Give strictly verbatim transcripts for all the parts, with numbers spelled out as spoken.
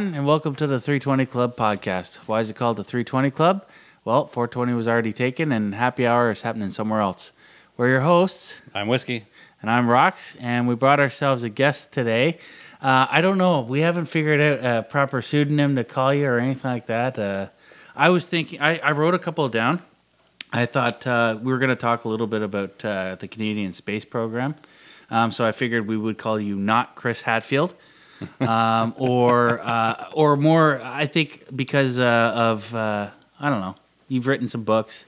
everyone, and welcome to the three twenty Club podcast. Why is it called the three twenty Club? Well, four twenty was already taken, and happy hour is happening somewhere else. We're your hosts. I'm Whiskey. And I'm Rox, and we brought ourselves a guest today. Uh, I don't know. We haven't figured out a proper pseudonym to call you or anything like that. Uh, I was thinking, I, I wrote a couple down. I thought uh, we were going to talk a little bit about uh, the Canadian Space Program. Um, so I figured we would call you not Chris Hadfield. um, or uh, or more, I think, because uh, of, uh, I don't know, you've written some books.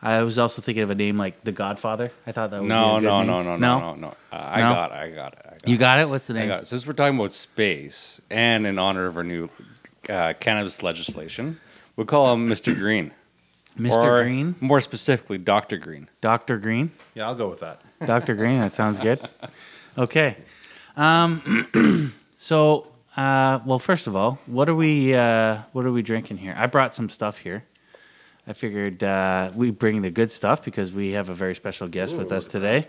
I was also thinking of a name like The Godfather. I thought that would no, be a good no, name. No, no, no, no, no, no. Uh, I no? got it, I got it. I got you got it? What's the name? I got it. Since we're talking about space and in honor of our new uh, cannabis legislation, we'll call him Mister Green. Mister Or Green? More specifically, Doctor Green. Doctor Green? Yeah, I'll go with that. Doctor Green, that sounds good. Okay. Um... So, uh, well, first of all, what are we uh, what are we drinking here? I brought some stuff here. I figured uh, we bring the good stuff because we have a very special guest Ooh, with us today.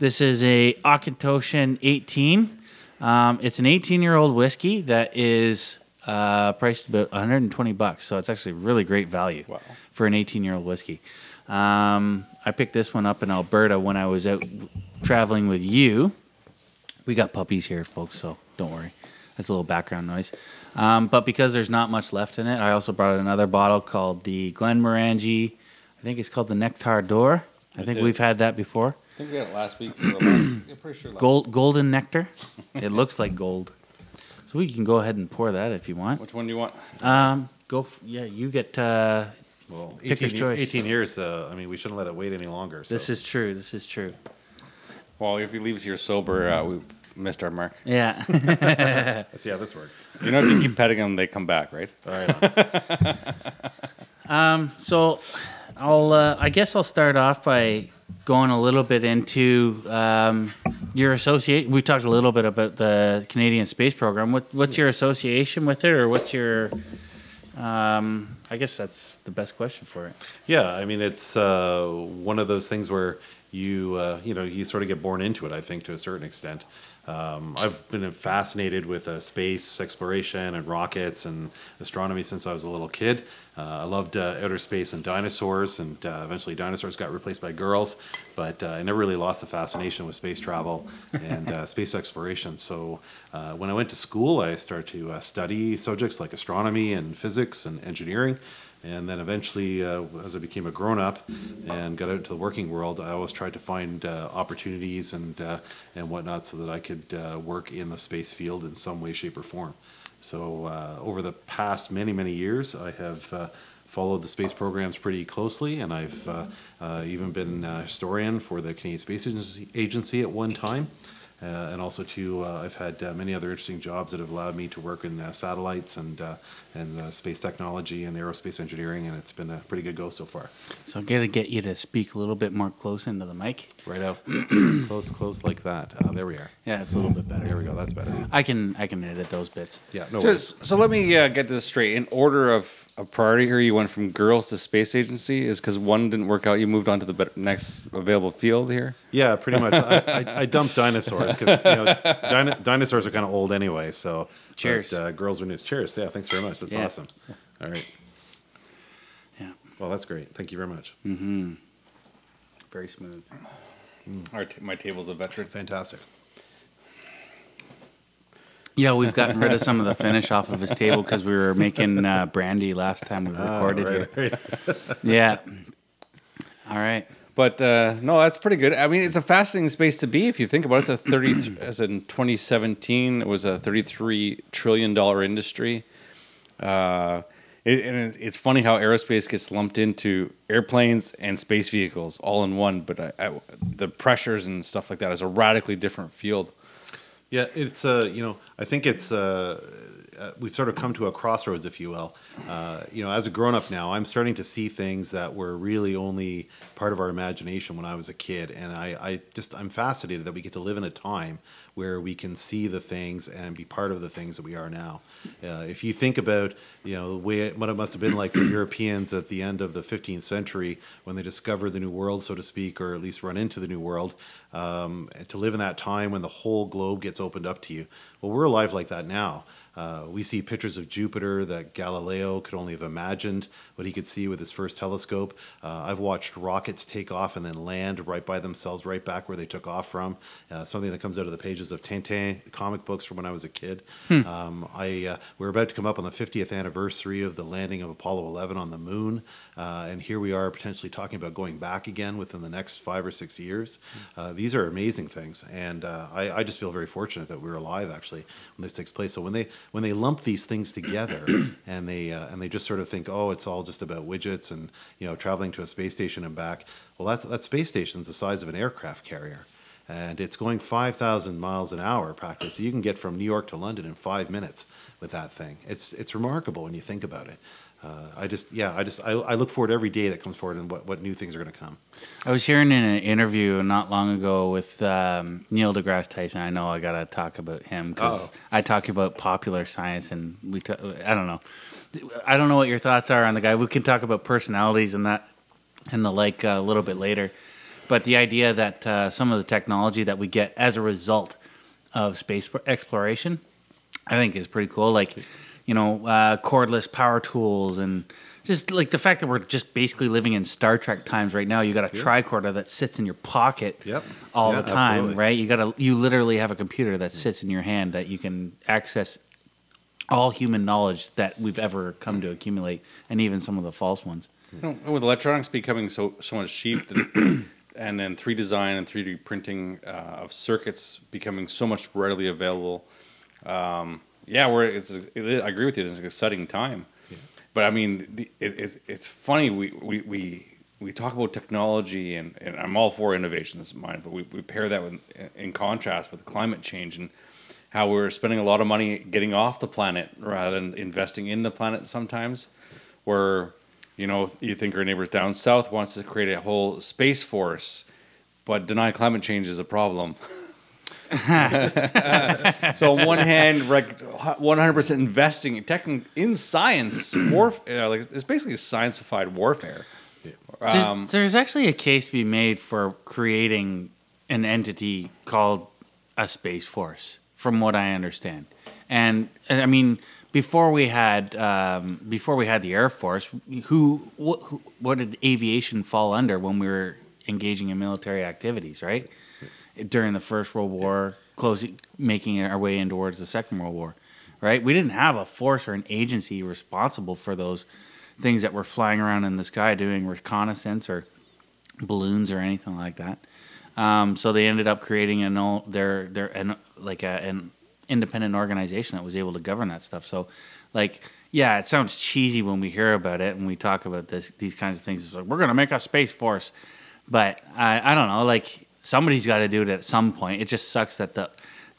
This is a Auchentoshan eighteen. Um, it's an eighteen-year-old whiskey that is uh, priced about one hundred twenty bucks. So it's actually really great value wow. for an eighteen-year-old whiskey. Um, I picked this one up in Alberta when I was out traveling with you. We got puppies here, folks, so don't worry. That's a little background noise. Um, but because there's not much left in it, I also brought another bottle called the Glenmorangie. I think it's called the Nectar D'Or. I, I think did. We've had that before. I think we had it last week. For the last, I'm pretty sure last gold, week. Golden Nectar. It looks like gold. So we can go ahead and pour that if you want. Which one do you want? Um, go. F- yeah, you get uh, well, picker's choice. eighteen years, uh, I mean, we shouldn't let it wait any longer. So. This is true. This is true. Well, if he leaves here sober, uh, we... missed our mark. Yeah. Let's see how this works. You know, if you keep petting them, they come back, right? Right on. um, so I'll, uh, I guess I'll start off by going a little bit into um, your associate. We talked a little bit about the Canadian Space Program. What, what's your association with it, or what's your... Um, I guess that's the best question for it. Yeah, I mean, it's uh, one of those things where you, uh, you know, you sort of get born into it, I think, to a certain extent. Um, I've been fascinated with uh, space exploration and rockets and astronomy since I was a little kid. Uh, I loved uh, outer space and dinosaurs, and uh, eventually dinosaurs got replaced by girls. But uh, I never really lost the fascination with space travel and uh, space exploration. So uh, when I went to school, I started to uh, study subjects like astronomy and physics and engineering. And then eventually, uh, as I became a grown-up and got out into the working world, I always tried to find uh, opportunities and uh, and whatnot so that I could uh, work in the space field in some way, shape, or form. So uh, over the past many, many years, I have uh, followed the space programs pretty closely, and I've uh, uh, even been a historian for the Canadian Space Agency at one time. Uh, and also, too, uh, I've had uh, many other interesting jobs that have allowed me to work in uh, satellites and uh, and uh, space technology and aerospace engineering, and it's been a pretty good go so far. So I'm going to get you to speak a little bit more close into the mic. Right out. close, close like that. Uh, there we are. Yeah, it's a little bit better. There we go. That's better. I can I can edit those bits. Yeah, no worries. So, so let me uh, get this straight. In order of, of priority here, you went from girls to space agency is because one didn't work out. You moved on to the better, next available field here? Yeah, pretty much. I, I, I dumped dinosaurs. Because you know, dino- dinosaurs are kind of old anyway. So, cheers. But, uh, girls are news. Cheers. Yeah, thanks very much. That's yeah. awesome. All right. Yeah. Well, that's great. Thank you very much. Mm-hmm. Very smooth. Mm. Our t- my table's a veteran. Fantastic. Yeah, we've gotten rid of some of the finish off of his table because we were making uh, brandy last time we recorded oh, right, here. Right. Yeah. All right. But uh, no, that's pretty good. I mean, it's a fascinating space to be if you think about it. It's a thirty, as in twenty seventeen, it was a thirty-three trillion dollars industry. Uh, it, and it's funny how aerospace gets lumped into airplanes and space vehicles all in one. But I, I, the pressures and stuff like that is a radically different field. Yeah, it's uh, you know, I think it's. Uh, Uh, we've sort of come to a crossroads, if you will. Uh, you know, as a grown-up now, I'm starting to see things that were really only part of our imagination when I was a kid. And I, I just, I'm fascinated that we get to live in a time where we can see the things and be part of the things that we are now. Uh, if you think about, you know, the way it, what it must have been like for Europeans at the end of the fifteenth century when they discovered the New World, so to speak, or at least run into the New World, um, to live in that time when the whole globe gets opened up to you. Well, we're alive like that now. Uh, we see pictures of Jupiter that Galileo could only have imagined what he could see with his first telescope. Uh, I've watched rockets take off and then land right by themselves, right back where they took off from. Uh, something that comes out of the pages of Tintin comic books from when I was a kid. Hmm. Um, I uh, we're about to come up on the fiftieth anniversary of the landing of Apollo eleven on the moon. Uh, and here we are potentially talking about going back again within the next five or six years. Uh, these are amazing things. And uh, I, I just feel very fortunate that we're alive, actually, when this takes place. So when they... When they lump these things together, and they uh, and they just sort of think, oh, it's all just about widgets and you know traveling to a space station and back. Well, that's that space station's the size of an aircraft carrier, and it's going five thousand miles an hour practically. So you can get from New York to London in five minutes with that thing. It's it's remarkable when you think about it. Uh, I just yeah, I just I, I look forward to every day that comes forward and what, what new things are going to come. I was hearing in an interview not long ago with um, Neil deGrasse Tyson. I know I got to talk about him because I talk about popular science and we talk, I don't know. I don't know what your thoughts are on the guy. We can talk about personalities and that and the like a little bit later. But the idea that uh, some of the technology that we get as a result of space exploration, I think is pretty cool. Like. You know, uh, cordless power tools and just like the fact that we're just basically living in Star Trek times right now. You got a yeah. tricorder that sits in your pocket yep. all yeah, the time, absolutely. Right? You got to you literally have a computer that sits in your hand that you can access all human knowledge that we've ever come to accumulate, and even some of the false ones. You know, with electronics becoming so so much cheap, that, and then three D design and three D printing uh, of circuits becoming so much readily available. Um, Yeah, we're. It's, it is, I agree with you. It's an exciting time, yeah. But I mean, the, it, it's it's funny. We, we, we, we talk about technology, and, and I'm all for innovation. This is mine, but we, we pair that with in contrast with climate change and how we're spending a lot of money getting off the planet rather than investing in the planet. Sometimes, where you know you think our neighbors down south wants to create a whole space force, but deny climate change is a problem. So on one hand, like one hundred percent investing in tech in science, warf- uh, like it's basically science-ified warfare. Yeah. Um, there's, there's actually a case to be made for creating an entity called a space force, from what I understand. And, and I mean, before we had um, before we had the Air Force, who what, who what did aviation fall under when we were engaging in military activities, right? During the First World War, closing, making our way in towards the Second World War, right? We didn't have a force or an agency responsible for those things that were flying around in the sky doing reconnaissance or balloons or anything like that. Um, so they ended up creating an all their their an, like a, an independent organization that was able to govern that stuff. So, like, yeah, it sounds cheesy when we hear about it and we talk about this these kinds of things. It's like we're gonna make a space force, but I I don't know like. Somebody's got to do it at some point. It just sucks that the,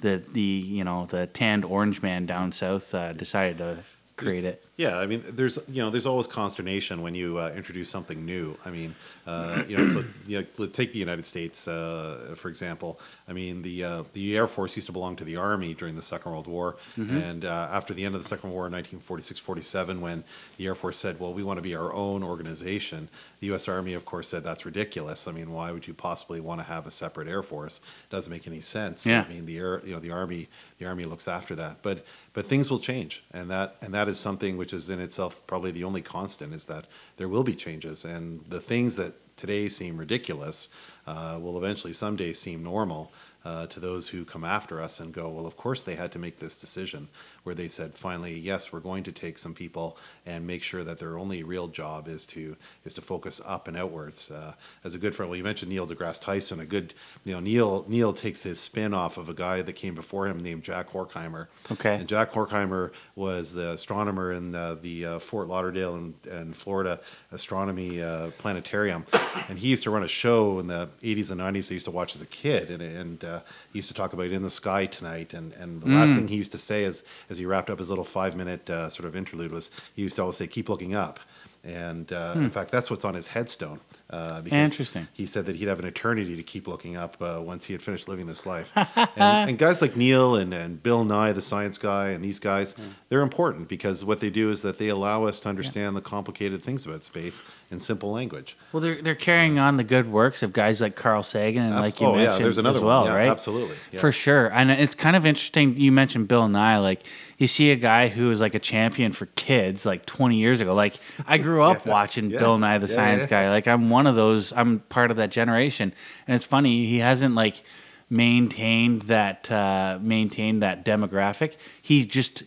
the, the you know the tanned orange man down south uh, decided to create it. Yeah, I mean, there's you know there's always consternation when you uh, introduce something new. I mean, uh, you know, so you know, take the United States uh, for example. I mean, the uh, the Air Force used to belong to the Army during the Second World War, mm-hmm. and uh, after the end of the Second World War in nineteen forty-six forty-seven, when the Air Force said, "Well, we want to be our own organization," the U S Army, of course, said that's ridiculous. I mean, why would you possibly want to have a separate Air Force? It doesn't make any sense. Yeah. I mean, the Air, you know, the Army, the Army looks after that. But but things will change, and that and that is something which is in itself probably the only constant is that there will be changes, and the things that today seem ridiculous uh, will eventually someday seem normal uh, to those who come after us and go, well, of course they had to make this decision where they said, finally, yes, we're going to take some people and make sure that their only real job is to is to focus up and outwards. Uh, as a good friend, well, you mentioned Neil deGrasse Tyson. A good, you know, Neil Neil takes his spin off of a guy that came before him named Jack Horkheimer. Okay. And Jack Horkheimer was the astronomer in the, the uh, Fort Lauderdale and, and Florida astronomy uh, planetarium. And he used to run a show in the eighties and nineties I used to watch as a kid, and, and uh, he used to talk about In the Sky Tonight. And, and the mm. last thing he used to say is, as he wrapped up his little five-minute uh, sort of interlude was, he used to always say, keep looking up. And uh, hmm. in fact, that's what's on his headstone. Uh, because Interesting. He said that he'd have an eternity to keep looking up uh, once he had finished living this life. and, and guys like Neil and, and Bill Nye, the science guy, and these guys, yeah. they're important because what they do is that they allow us to understand yeah. the complicated things about space in simple language. Well, they're they're carrying on the good works of guys like Carl Sagan and Absol- like you oh, mentioned yeah, there's another as well, one. Yeah, right? Absolutely. Yeah. For sure. And it's kind of interesting you mentioned Bill Nye. Like, you see a guy who was like a champion for kids like twenty years ago. Like, I grew up yeah. watching yeah. Bill Nye, the yeah, science yeah. guy. Like, I'm one of those. I'm part of that generation. And it's funny, he hasn't like maintained that uh, maintained that demographic. He just...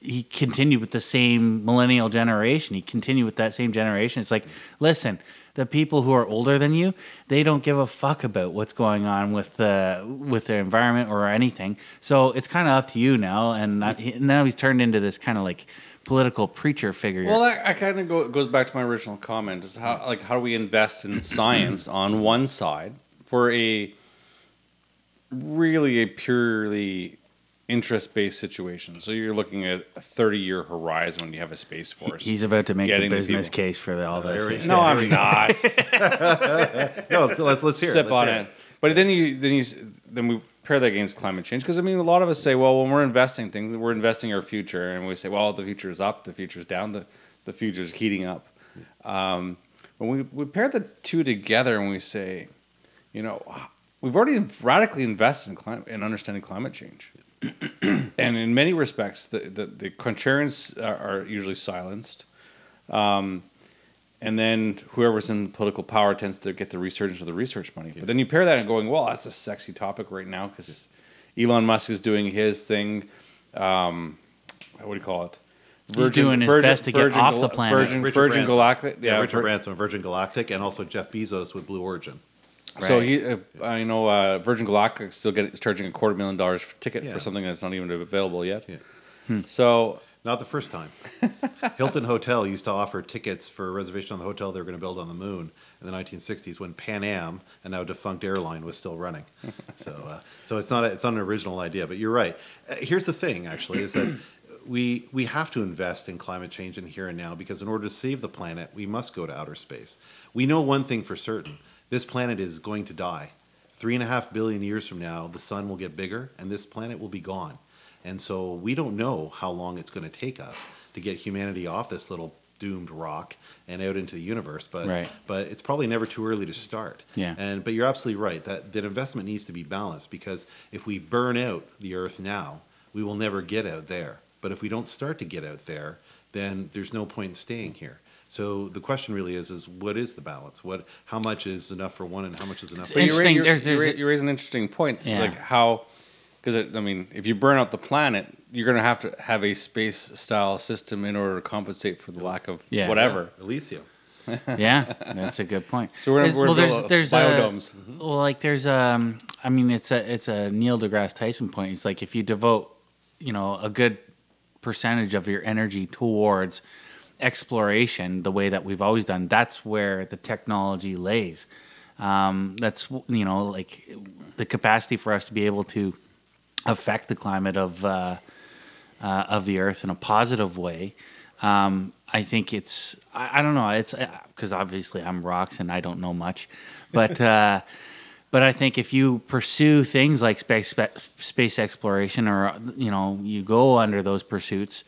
he continued with the same millennial generation. He continued with that same generation. It's like, listen, the people who are older than you, they don't give a fuck about what's going on with the with their environment or anything. So it's kind of up to you now. And I, now he's turned into this kind of like political preacher figure. Well, I, I kind of go goes back to my original comment: is how like how do we invest in science on one side for a really a purely interest-based situation. So you're looking at a thirty-year horizon when you have a space force. He's about to make the business the case for the, all uh, this. No, I'm not. no, let's let's hear Sip it. Let's on hear it. it. But then you then you then we pair that against climate change because I mean a lot of us say, well, when we're investing things, we're investing our future, and we say, well, the future is up, the future is down, the the future is heating up. Um, when we we pair the two together and we say, you know, we've already radically invested in climate in understanding climate change. And in many respects, the, the, the contrarians are, are usually silenced. Um, and then whoever's in political power tends to get the resurgence of the research money. Yeah. But then you pair that and going, well, that's a sexy topic right now because yeah. Elon Musk is doing his thing. Um, what do you call it? Virgin, He's doing his Virgin, best to Virgin, get Virgin, off the planet. Virgin, Virgin, Virgin Galactic. Yeah, yeah Richard Vir- Branson, Virgin Galactic, and also Jeff Bezos with Blue Origin. Right. So he, uh, I know uh, Virgin Galactic still get, is charging a quarter million dollars for ticket yeah. for something that's not even available yet. Yeah. Hmm. So not the first time. Hilton Hotel used to offer tickets for a reservation on the hotel they were going to build on the moon in the nineteen sixties when Pan Am, a now defunct airline, was still running. so, uh, so it's not a, it's not an original idea. But you're right. Uh, here's the thing, actually, is that. We we have to invest in climate change in here and now because in order to save the planet, we must go to outer space. We know one thing for certain. This planet is going to die. Three and a half billion years from now, the sun will get bigger and this planet will be gone. And so we don't know how long it's going to take us to get humanity off this little doomed rock and out into the universe. But right. but it's probably never too early to start. Yeah. And but you're absolutely right. That, that investment needs to be balanced because if we burn out the Earth now, we will never get out there. But if we don't start to get out there, then there's no point in staying here. So the question really is, is what is the balance? What, how much is enough for one and how much is enough for another? You raise an interesting point. Yeah. Like how, because I mean, if you burn out the planet, you're going to have to have a space-style system in order to compensate for the lack of yeah. whatever. Yeah. Elysium. yeah, that's a good point. So we're, there's, we're well, there's, there's biodomes. A, well, like there's, um, I mean, it's a, it's a Neil deGrasse Tyson point. It's like if you devote, you know, a good percentage of your energy towards exploration the way that we've always done, that's where the technology lays. Um, that's, you know, like the capacity for us to be able to affect the climate of uh, uh, of the Earth in a positive way. Um, I think it's, I, I don't know, it's because uh, obviously I'm rocks and I don't know much, but... Uh, But I think if you pursue things like space space exploration, or you know, you go under those pursuits,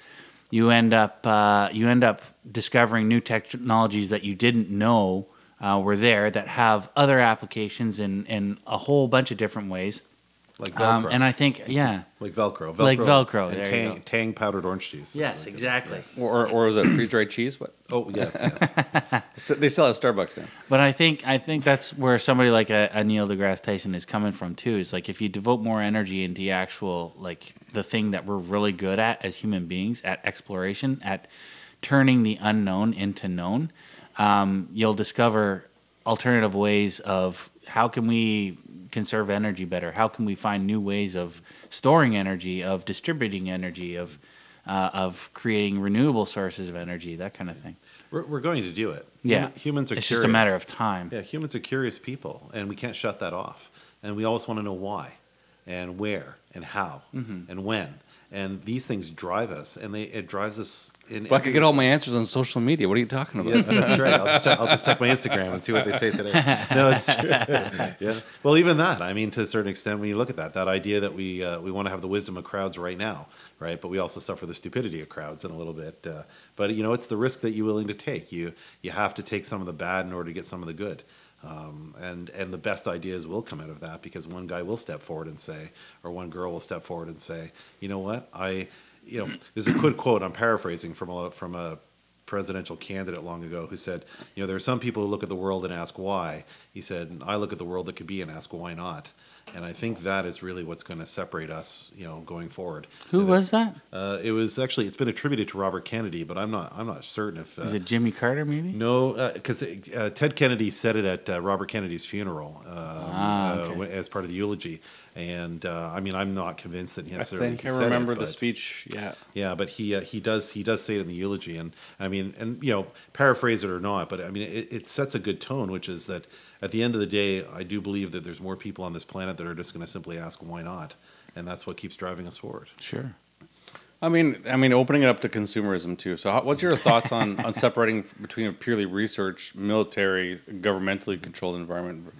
you end up uh, you end up discovering new technologies that you didn't know uh, were there that have other applications in, in a whole bunch of different ways. Like Velcro, um, and I think yeah, like Velcro, Velcro like Velcro, and there tang, you go. Tang powdered orange cheese. Yes, like exactly. It. Or or was it freeze dried cheese? What? Oh yes, yes. So they still have Starbucks now. But I think I think that's where somebody like a, a Neil deGrasse Tyson is coming from too. Is like if you devote more energy into actual like the thing that we're really good at as human beings, at exploration, at turning the unknown into known, um, you'll discover alternative ways of how can we conserve energy better? How can we find new ways of storing energy, of distributing energy, of uh, of creating renewable sources of energy, that kind of thing? We're, we're going to do it. Yeah, humans are. It's curious. Just a matter of time. Yeah, humans are curious people, and we can't shut that off. And we always want to know why, and where, and how, mm-hmm. and when. And these things drive us, and they it drives us in well, every... I could get all my answers on social media. What are you talking about? Yes, that's right. I'll just, check, I'll just check my Instagram and see what they say today. No, it's true. Yeah. Well, even that, I mean, to a certain extent, when you look at that, that idea that we uh, we want to have the wisdom of crowds right now, right? But we also suffer the stupidity of crowds in a little bit. Uh, but, you know, it's the risk that you're willing to take. You you have to take some of the bad in order to get some of the good. Um, and, and the best ideas will come out of that, because one guy will step forward and say, or one girl will step forward and say, you know what, I, you know, there's a good quote, I'm paraphrasing from a, from a presidential candidate long ago who said, you know, there are some people who look at the world and ask why. He said, I look at the world that could be and ask why not. And I think that is really what's going to separate us, you know, going forward. Who and was that? Uh, it was actually, it's been attributed to Robert Kennedy, but I'm not, I'm not certain if... Uh, is it Jimmy Carter, maybe? No, because uh, uh, Ted Kennedy said it at uh, Robert Kennedy's funeral um, ah, okay. uh, as part of the eulogy. And uh, I mean, I'm not convinced that necessarily. I think he I remember it, the speech. Yeah, yeah, but he uh, he does he does say it in the eulogy, and I mean, and you know, paraphrase it or not, but I mean, it, it sets a good tone, which is that at the end of the day, I do believe that there's more people on this planet that are just going to simply ask why not, and that's what keeps driving us forward. Sure. I mean, I mean, opening it up to consumerism too. So, how, what's your thoughts on on separating between a purely research, military, governmentally controlled environment?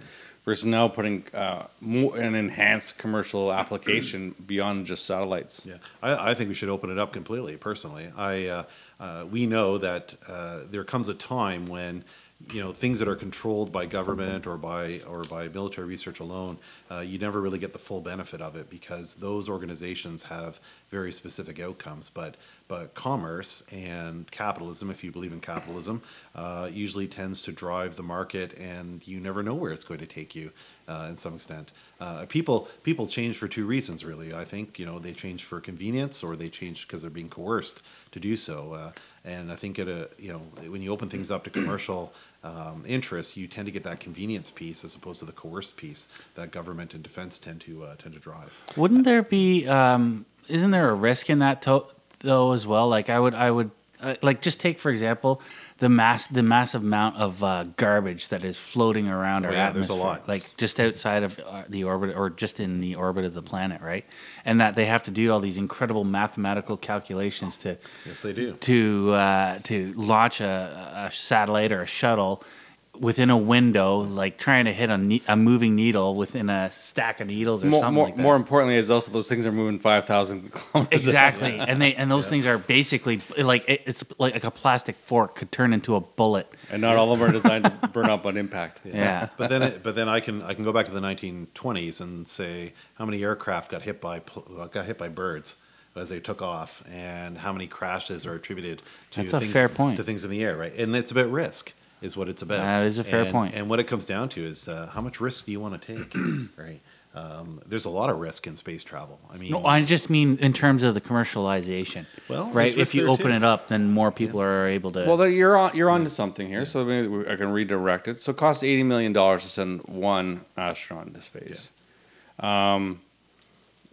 Versus now putting uh, more, an enhanced commercial application beyond just satellites. Yeah, I, I think we should open it up completely. Personally, I uh, uh, we know that uh, there comes a time when, you know, things that are controlled by government or by or by military research alone, uh, you never really get the full benefit of it, because those organizations have very specific outcomes. But but commerce and capitalism, if you believe in capitalism, uh, usually tends to drive the market, and you never know where it's going to take you. Uh, in some extent, uh, people people change for two reasons, really. I think, you know, they change for convenience, or they change because they're being coerced to do so. Uh, and I think at a you know when you open things up to commercial um, interests, you tend to get that convenience piece as opposed to the coerced piece that government and defense tend to uh, tend to drive. Wouldn't there be? Um, isn't there a risk in that to- though as well? Like I would I would uh, like just take for example. The mass, the massive amount of uh, garbage that is floating around oh, our yeah, atmosphere, there's a lot. Like just outside of the orbit, or just in the orbit of the planet, right? And that they have to do all these incredible mathematical calculations to yes, they do to uh, to launch a, a satellite or a shuttle within a window, like trying to hit a, ne- a moving needle within a stack of needles or more, something more, like that. More importantly, is also those things are moving five thousand kilometers. Exactly. Yeah. And they and those yeah. things are basically, like it, it's like a plastic fork could turn into a bullet. And not all of them are designed to burn up on impact. Yeah. yeah. But then it, but then I can I can go back to the nineteen twenties and say how many aircraft got hit by got hit by birds as they took off, and how many crashes are attributed to That's things, a fair point. to things in the air, right? And it's about risk. Is what it's about. That is a fair and, point. And what it comes down to is uh, how much risk do you want to take, right? Um, there's a lot of risk in space travel. I mean, no, I just mean in terms of the commercialization. Well, right. If you open too. it up, then more people yeah. are able to. Well, you're on you're yeah. onto something here. Yeah. So maybe I can redirect it. So it costs eighty million dollars to send one astronaut into space. Yeah. Um,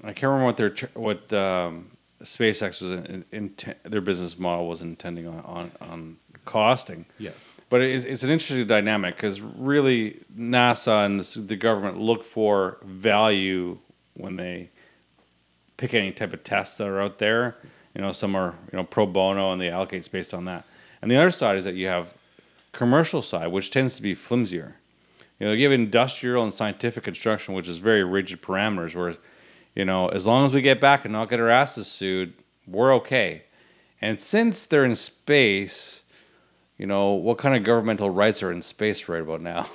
I can't remember what their what um, SpaceX was in, in, in their business model was intending on on, on costing. Yes. Yeah. But it's an interesting dynamic, because really NASA and the government look for value when they pick any type of tests that are out there. You know, some are you know pro bono, and they allocate space on that. And the other side is that you have commercial side, which tends to be flimsier. You know, you have industrial and scientific construction, which is very rigid parameters, where you know as long as we get back and not get our asses sued, we're okay. And since they're in space. You know, what kind of governmental rights are in space right about now?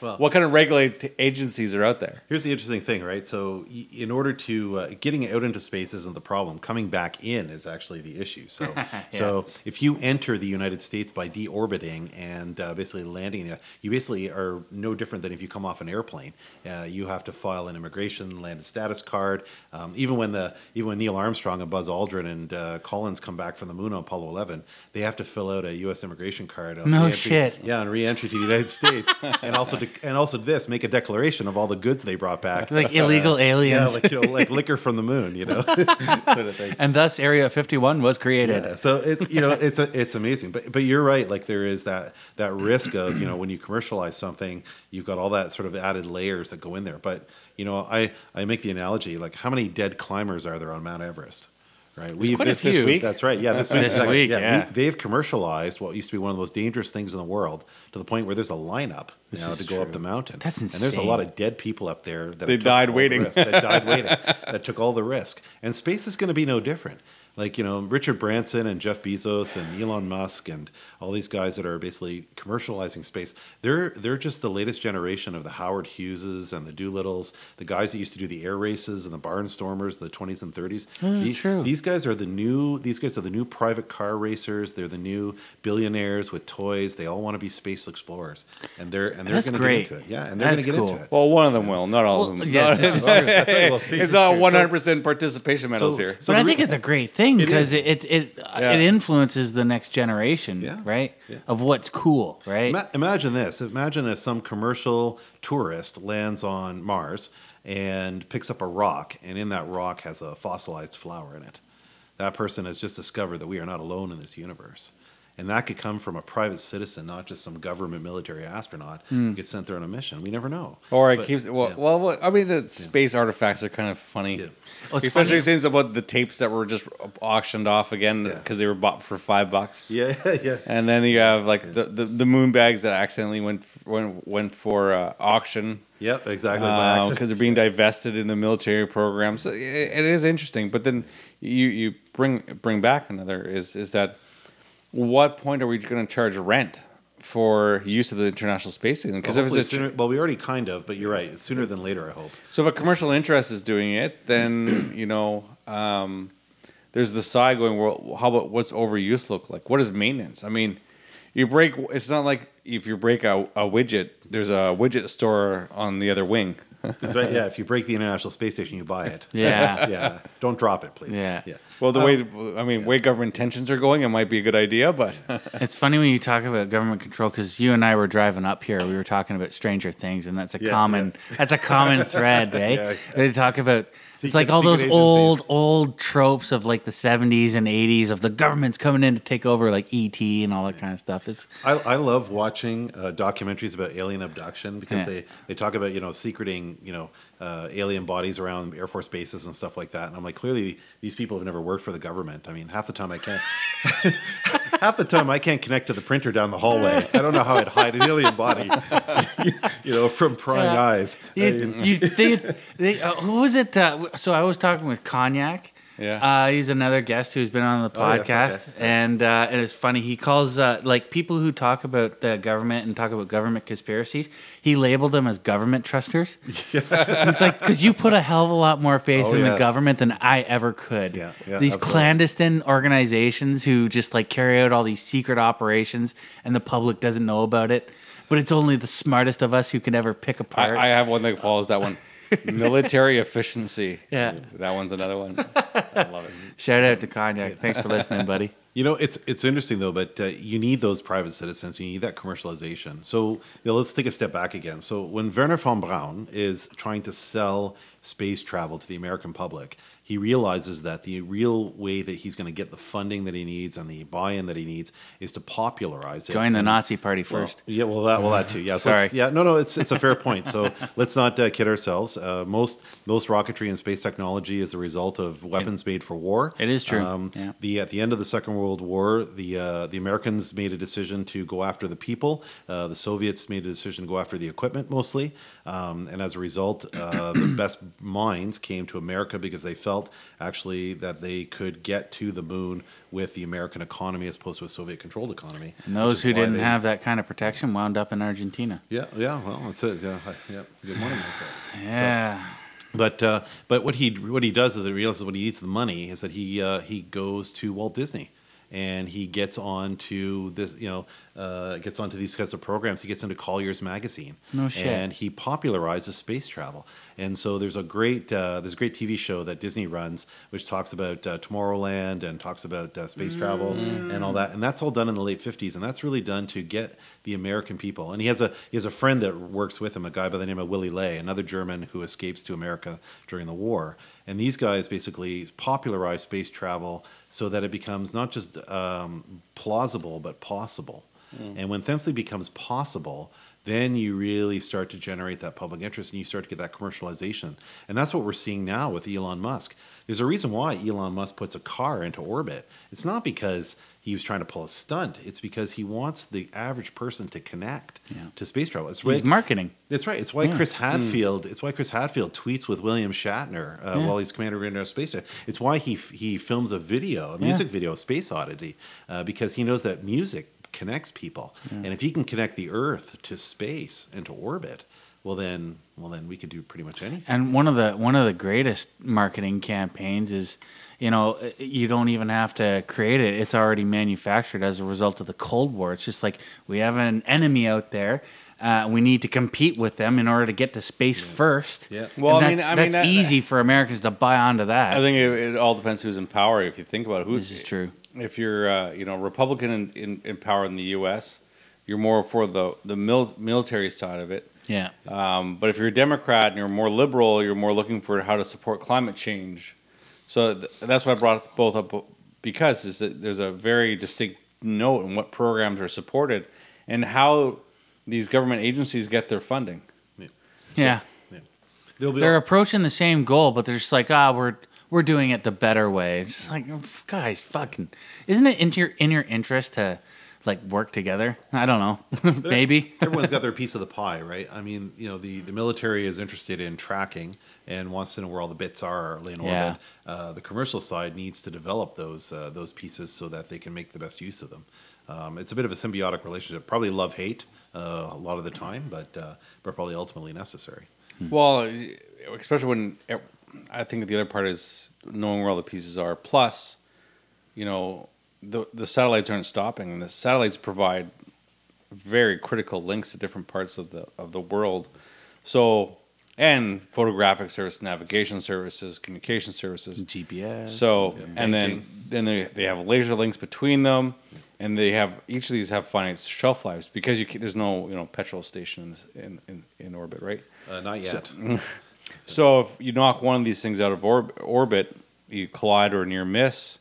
Well, what kind of regulatory agencies are out there? Here's the interesting thing, right? So in order to, uh, getting out into space isn't the problem. Coming back in is actually the issue. So yeah. so if you enter the United States by deorbiting and uh, basically landing, there, you basically are no different than if you come off an airplane. Uh, you have to file an immigration, landed status card. Um, even when the even when Neil Armstrong and Buzz Aldrin and uh, Collins come back from the moon on Apollo eleven, they have to fill out a U S immigration card. Card on no shit. Yeah, on re-entry to the United States, and also to, and also this make a declaration of all the goods they brought back, like illegal uh, aliens, yeah, like, you know, like liquor from the moon, you know, sort of thing. And thus, Area fifty-one was created. Yeah, so it's you know it's a, it's amazing, but but you're right. Like there is that that risk of you know when you commercialize something, you've got all that sort of added layers that go in there. But you know, I I make the analogy like how many dead climbers are there on Mount Everest? Right, we quite a few. This week, that's right. Yeah, this week. This exactly. week yeah, yeah. We, they've commercialized what used to be one of the most dangerous things in the world to the point where there's a lineup now to go true. up the mountain. That's insane. And there's a lot of dead people up there that they died waiting. That died waiting. That took all the risk. And space is going to be no different. Like, you know, Richard Branson and Jeff Bezos and Elon Musk and all these guys that are basically commercializing space, they're they're just the latest generation of the Howard Hugheses and the Doolittles, the guys that used to do the air races and the barnstormers, the twenties and thirties. That's these, true. These guys are the new these guys are the new private car racers. They're the new billionaires with toys. They all want to be space explorers, and they're and they're going to get into it. Yeah, and they're going to get cool. into it. Well, one of them will, not all well, of them. Yes, not, it's, that's right, we'll see. It's not one hundred percent so, participation medals so, here. So but I think it's a great thing. Because it it it, yeah. it influences the next generation, yeah. right? Yeah. Of what's cool, right? Ma- imagine this. Imagine if some commercial tourist lands on Mars and picks up a rock, and in that rock has a fossilized flower in it. That person has just discovered that we are not alone in this universe. And that could come from a private citizen, not just some government military astronaut mm. who gets sent there on a mission. We never know. Or it but, keeps well, yeah. well. I mean, the space yeah. artifacts are kind of funny, yeah. well, especially funny. things about the tapes that were just auctioned off again because yeah. they were bought for five bucks. Yeah, yeah. And then you have like yeah. the, the the moon bags that accidentally went went went for uh, auction. Yep, exactly. Because uh, they're being divested in the military program. So it, it is interesting. But then you you bring bring back another is is that. What point are we going to charge rent for use of the International Space Station? Because well, if it's a sooner, well, we already kind of, but you're right. It's sooner than later, I hope. So if a commercial interest is doing it, then you know, um, there's the side going. Well, how about what's overuse look like? What is maintenance? I mean, you break. It's not like if you break a, a widget. There's a widget store on the other wing. That's right. Yeah, if you break the International Space Station, you buy it. Yeah, yeah. Don't drop it, please. Yeah, yeah. Well, the um, way I mean, yeah. way government tensions are going, it might be a good idea. But it's funny when you talk about government control because you and I were driving up here. We were talking about Stranger Things, and that's a yeah, common yeah. that's a common thread, right? Yeah, exactly. They talk about. It's like all those old, old tropes of like the seventies and eighties of the government's coming in to take over, like E T and all that kind of stuff. It's I, I love watching uh, documentaries about alien abduction because yeah. they, they talk about, you know, secreting, you know, uh, alien bodies around Air Force bases and stuff like that. And I'm like, clearly these people have never worked for the government. I mean, half the time I can't half the time I can't connect to the printer down the hallway. I don't know how I'd hide an alien body, you know, from prying uh, eyes. You, I mean, you, they, they, uh, who was it? Uh, So I was talking with Cognac. Yeah, uh, he's another guest who's been on the podcast, oh, yes, okay. and uh, and it's funny. He calls uh, like people who talk about the government and talk about government conspiracies. He labeled them as government trusters. Yeah. He's like, because you put a hell of a lot more faith oh, in yes. the government than I ever could. Yeah, yeah, these absolutely. clandestine organizations who just like carry out all these secret operations, and the public doesn't know about it. But it's only the smartest of us who can ever pick apart. I, I have one that follows that one. Military efficiency. Yeah. That one's another one. I love it. Shout out to Cognac. Thanks for listening, buddy. You know, it's it's interesting, though, but uh, you need those private citizens. You need that commercialization. So you know, let's take a step back again. So when Werner von Braun is trying to sell space travel to the American public, he realizes that the real way that he's going to get the funding that he needs and the buy-in that he needs is to popularize it. Join and, the Nazi party first. Well, yeah, well, that, well, that too. Yeah, so sorry. Yeah, no, no, it's it's a fair point. So let's not uh, kid ourselves. Uh, most most rocketry and space technology is the result of weapons it, made for war. It is true. Um, yeah. The at the end of the Second World War, the uh, the Americans made a decision to go after the people. Uh, the Soviets made a decision to go after the equipment mostly, um, and as a result, uh, the best minds came to America because they felt. Actually, that they could get to the moon with the American economy as opposed to a Soviet-controlled economy. And those who didn't they, have that kind of protection wound up in Argentina. Yeah, yeah. Well, that's it. Yeah, yeah. Good morning. Yeah. So, but uh, but what he what he does is he realizes when he needs the money is that he uh, he goes to Walt Disney. And he gets on to this, you know, uh, gets onto these kinds of programs. He gets into Collier's magazine. No shit. And he popularizes space travel. And so there's a great, uh, there's a great T V show that Disney runs, which talks about uh, Tomorrowland and talks about uh, space mm. travel and all that. And that's all done in the late fifties. And that's really done to get the American people. And he has a he has a friend that works with him, a guy by the name of Willy Ley, another German who escapes to America during the war. And these guys basically popularize space travel so that it becomes not just um, plausible but possible. Mm. And when something becomes possible, then you really start to generate that public interest and you start to get that commercialization. And that's what we're seeing now with Elon Musk. There's a reason why Elon Musk puts a car into orbit. It's not because he was trying to pull a stunt. It's because he wants the average person to connect yeah. to space travel. It's He's right. marketing. That's right. It's why yeah. Chris Hadfield. Mm. It's why Chris Hadfield tweets with William Shatner uh, yeah. while he's commander of International Space Station. It's why he he films a video, a music yeah. video, Space Oddity, uh, because he knows that music connects people, yeah. and if he can connect the Earth to space and to orbit, well then, well then we can do pretty much anything. And one of the one of the greatest marketing campaigns is, you know, you don't even have to create it. It's already manufactured as a result of the Cold War. It's just like, we have an enemy out there. Uh, we need to compete with them in order to get to space yeah. first. Yeah. Well, and I mean, that's, I mean, that's that, easy for Americans to buy onto that. I think it, it all depends who's in power. If you think about it, who, this is true. If you're, uh, you know, Republican in, in, in power in the U S, you're more for the the mil- military side of it. Yeah. Um, but if you're a Democrat and you're more liberal, you're more looking for how to support climate change. So th- that's why I brought both up, because is that there's a very distinct note in what programs are supported and how these government agencies get their funding. Yeah. So, yeah. yeah. They'll be they're all- approaching the same goal, but they're just like, ah, we're we're doing it the better way. It's just like, guys, fucking, isn't it in your in your interest to like work together? I don't know. Maybe. Everyone's got their piece of the pie, right? I mean, you know, the, the military is interested in tracking and wants to know where all the bits are in orbit. Yeah. Uh, the commercial side needs to develop those uh, those pieces so that they can make the best use of them. Um, it's a bit of a symbiotic relationship, probably love hate uh, a lot of the time, but uh, but probably ultimately necessary. Hmm. Well, especially when I think the other part is knowing where all the pieces are. Plus, you know, The the satellites aren't stopping. The satellites provide very critical links to different parts of the of the world. So, and photographic service, navigation services, communication services, G P S. So, yeah. and then then they they have laser links between them, and they have each of these have finite shelf lives because you there's no you know petrol station in in, in orbit, right? Uh, not yet. So, so if you knock one of these things out of orb, orbit, you collide or near miss.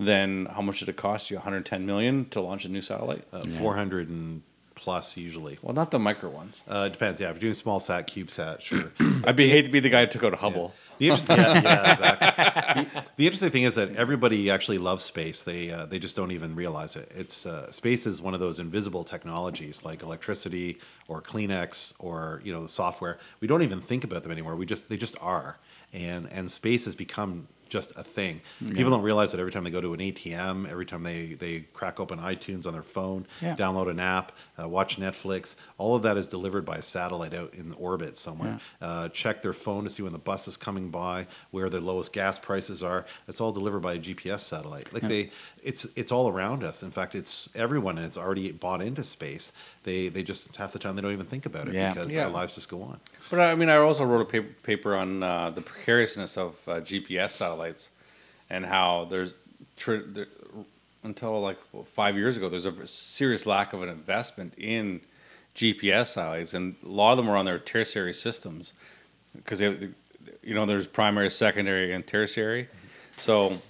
Then how much did it cost you? one hundred ten million dollars to launch a new satellite? Uh, yeah. four hundred and plus usually. Well, not the micro ones. Uh, it depends. Yeah, if you're doing small sat, cube sat, sure. I'd be hate to be the guy who took out Hubble. Yeah. The interesting, yeah, yeah, exactly. The, the interesting thing is that everybody actually loves space. They uh, they just don't even realize it. It's uh, space is one of those invisible technologies like electricity or Kleenex or you know the software. We don't even think about them anymore. We just they just are. And and space has become just a thing. Yeah. People don't realize that every time they go to an A T M, every time they, they crack open iTunes on their phone, yeah. download an app, uh, watch Netflix, all of that is delivered by a satellite out in orbit somewhere. Yeah. Uh, check their phone to see when the bus is coming by, where the lowest gas prices are. It's all delivered by a G P S satellite. Like yeah. they, it's it's all around us. In fact, it's everyone has already bought into space. They they just half the time they don't even think about it yeah. because yeah. our lives just go on. But I mean, I also wrote a paper, paper on uh, the precariousness of uh, G P S satellites, and how there's tri- there, until like five years ago, there's a serious lack of an investment in G P S satellites, and a lot of them are on their tertiary systems because they, you know, there's primary, secondary, and tertiary, so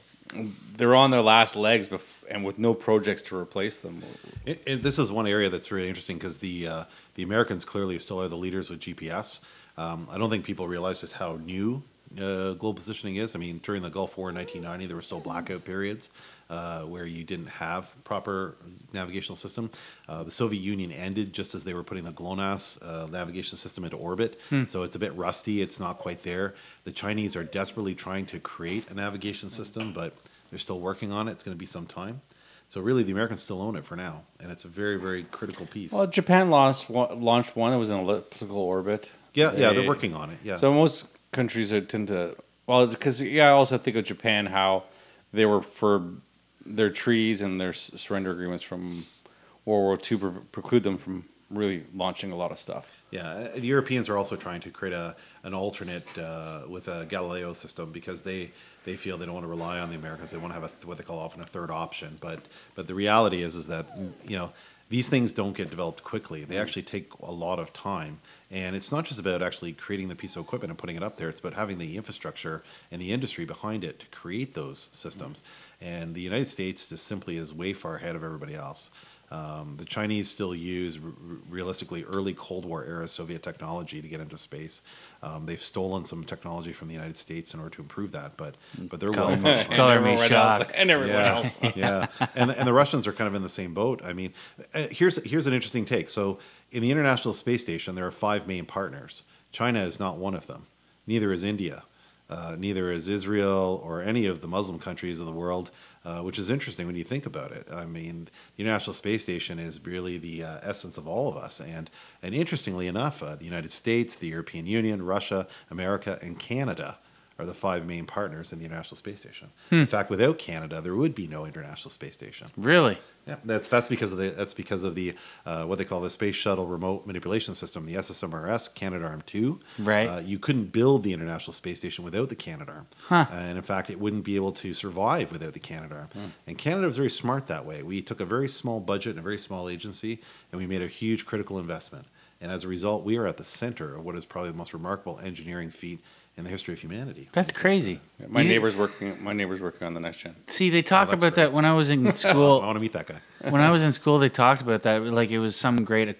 they're on their last legs before. And with no projects to replace them. It, it, this is one area that's really interesting because the uh, the Americans clearly still are the leaders with G P S. Um, I don't think people realize just how new uh, global positioning is. I mean, during the Gulf War in nineteen ninety, there were still blackout periods uh, where you didn't have proper navigational system. Uh, the Soviet Union ended just as they were putting the GLONASS uh, navigation system into orbit. Hmm. So it's a bit rusty. It's not quite there. The Chinese are desperately trying to create a navigation system, but they're still working on it. It's going to be some time. So really, the Americans still own it for now. And it's a very, very critical piece. Well, Japan launched one. It was in elliptical orbit. Yeah, they, yeah, they're working on it. Yeah. So most countries are tend to... Well, because yeah, I also think of Japan, how they were for their treaties and their surrender agreements from World War Two pre- preclude them from really launching a lot of stuff. Yeah, the Europeans are also trying to create a an alternate uh, with a Galileo system because they... They feel they don't want to rely on the Americans. They want to have a th- what they call often a third option. But but the reality is is that you know these things don't get developed quickly. They actually take a lot of time. And it's not just about actually creating the piece of equipment and putting it up there. It's about having the infrastructure and the industry behind it to create those systems. And the United States just simply is way far ahead of everybody else. Um, the Chinese still use, r- realistically, early Cold War era Soviet technology to get into space. Um, they've stolen some technology from the United States in order to improve that, but but they're well functioning. Color me shocked. And everyone else. And everyone yeah. else. yeah, and and the Russians are kind of in the same boat. I mean, here's here's an interesting take. So in the International Space Station, there are five main partners. China is not one of them. Neither is India. Uh, neither is Israel or any of the Muslim countries of the world. Uh, which is interesting when you think about it. I mean, the International Space Station is really the uh, essence of all of us. And and interestingly enough, uh, the United States, the European Union, Russia, America, and Canada are the five main partners in the International Space Station. Hmm. In fact, without Canada, there would be no International Space Station. Really? Yeah, that's that's because of the that's because of the uh, what they call the Space Shuttle Remote Manipulation System, the S S M R S, Canadarm two. Right. Uh, you couldn't build the International Space Station without the Canadarm. Huh. Uh, and in fact, it wouldn't be able to survive without the Canadarm. Hmm. And Canada was very smart that way. We took a very small budget and a very small agency, and we made a huge critical investment. And as a result, we are at the center of what is probably the most remarkable engineering feat in the history of humanity. That's crazy. Yeah, my yeah. neighbor's working. My neighbor's working on the next gen. See, they talked oh, about great. that when I was in school. I want to meet that guy. When I was in school, they talked about that like it was some great.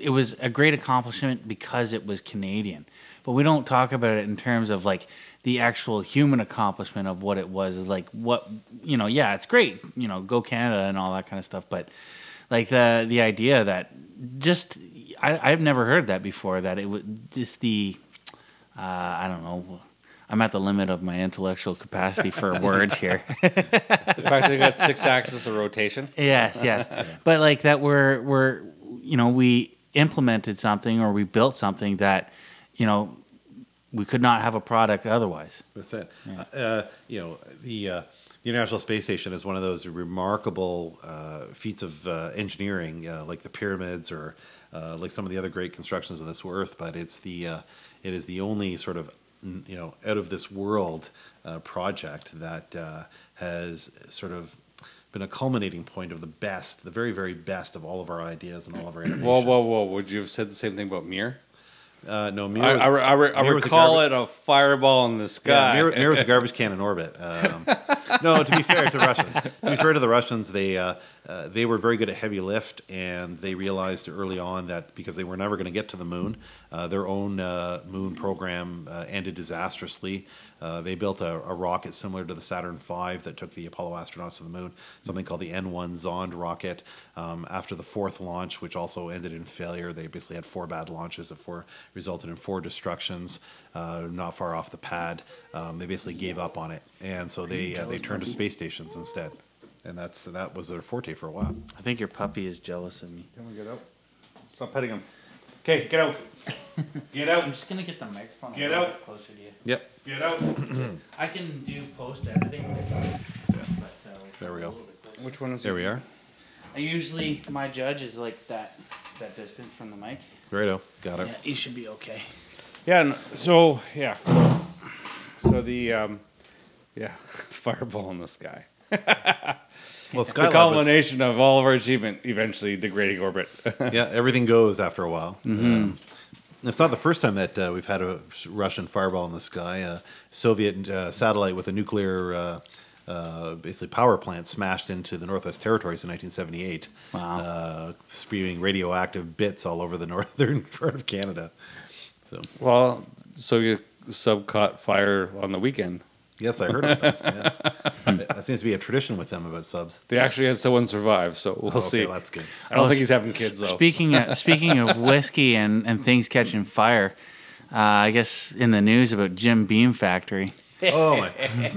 It was a great accomplishment because it was Canadian, but we don't talk about it in terms of like the actual human accomplishment of what it was. Like what you know, yeah, it's great. You know, go Canada and all that kind of stuff. But like the the idea that just I, I've never heard that before. That it was just the. Uh, I don't know. I'm at the limit of my intellectual capacity for words here. The fact that they got six axes of rotation. Yes, yes. But like that, we're we're you know we implemented something or we built something that you know we could not have a product otherwise. That's it. Yeah. Uh, you know the. Uh, The International Space Station is one of those remarkable uh, feats of uh, engineering, uh, like the pyramids or uh, like some of the other great constructions of this Earth. But it's the uh, it is the only sort of you know out of this world uh, project that uh, has sort of been a culminating point of the best, the very very best of all of our ideas and all of our innovations. Whoa, whoa, whoa! Would you have said the same thing about Mir? Uh, no, Mir. Was, I, I, I Mir recall was a garb- it a fireball in the sky. Yeah, Mir, Mir was a garbage can in orbit. Um, no, to be fair to the Russians, to be fair to the Russians, they uh, uh, they were very good at heavy lift, and they realized early on that because they were never going to get to the moon, uh, their own uh, moon program uh, ended disastrously. Uh, they built a, a rocket similar to the Saturn five that took the Apollo astronauts to the moon, something called the N one Zond rocket. Um, after the fourth launch, which also ended in failure, they basically had four bad launches that four, resulted in four destructions, uh, not far off the pad. Um, they basically gave up on it, and so they uh, they turned to space stations instead, and that's that was their forte for a while. I think your puppy is jealous of me. Can we get out? Stop petting him. Okay, get out. Get out. I'm just going to get the microphone get a little out. Bit closer to you. Yep. Get out. I can do post editing. Yeah. But, uh, there we go. Which one is there? There we are. I usually, my judge is like that that distance from the mic. Righto. Got it. Yeah, you should be okay. Yeah. No, so, yeah. So the, um, yeah, fireball in the sky. Well, Skylab the culmination was... of all of our achievement, eventually degrading orbit. Yeah, everything goes after a while. Mm-hmm. Um, It's not the first time that uh, we've had a Russian fireball in the sky. A Soviet uh, satellite with a nuclear, uh, uh, basically power plant, smashed into the Northwest Territories in nineteen seventy-eight, wow. uh, spewing radioactive bits all over the northern part of Canada. So, well, Soviet sub caught fire on the weekend. Yes, I heard of that. Yes. That seems to be a tradition with them about subs. They actually had someone survive, so we'll oh, okay, see. That's good. I don't oh, think he's having kids, though. Speaking of, speaking of whiskey and, and things catching fire, uh, I guess in the news about Jim Beam Factory. Oh, my.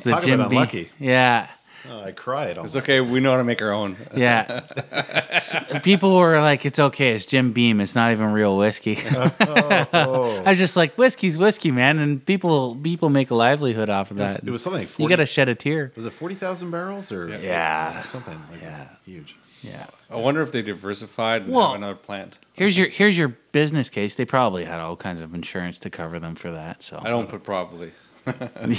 The Talk Jim about Beam. Unlucky. Yeah. Oh, I cried. Almost. It's okay. We know how to make our own. Yeah. People were like, it's okay. It's Jim Beam. It's not even real whiskey. oh, oh. I was just like, whiskey's whiskey, man. And people people make a livelihood off of it was, that. It was something. forty, you got to shed a tear. Was it forty thousand barrels or yeah. yeah. something like yeah. that? Huge. Yeah. I wonder if they diversified and well, have another plant. Here's your here's your business case. They probably had all kinds of insurance to cover them for that. So I don't put probably.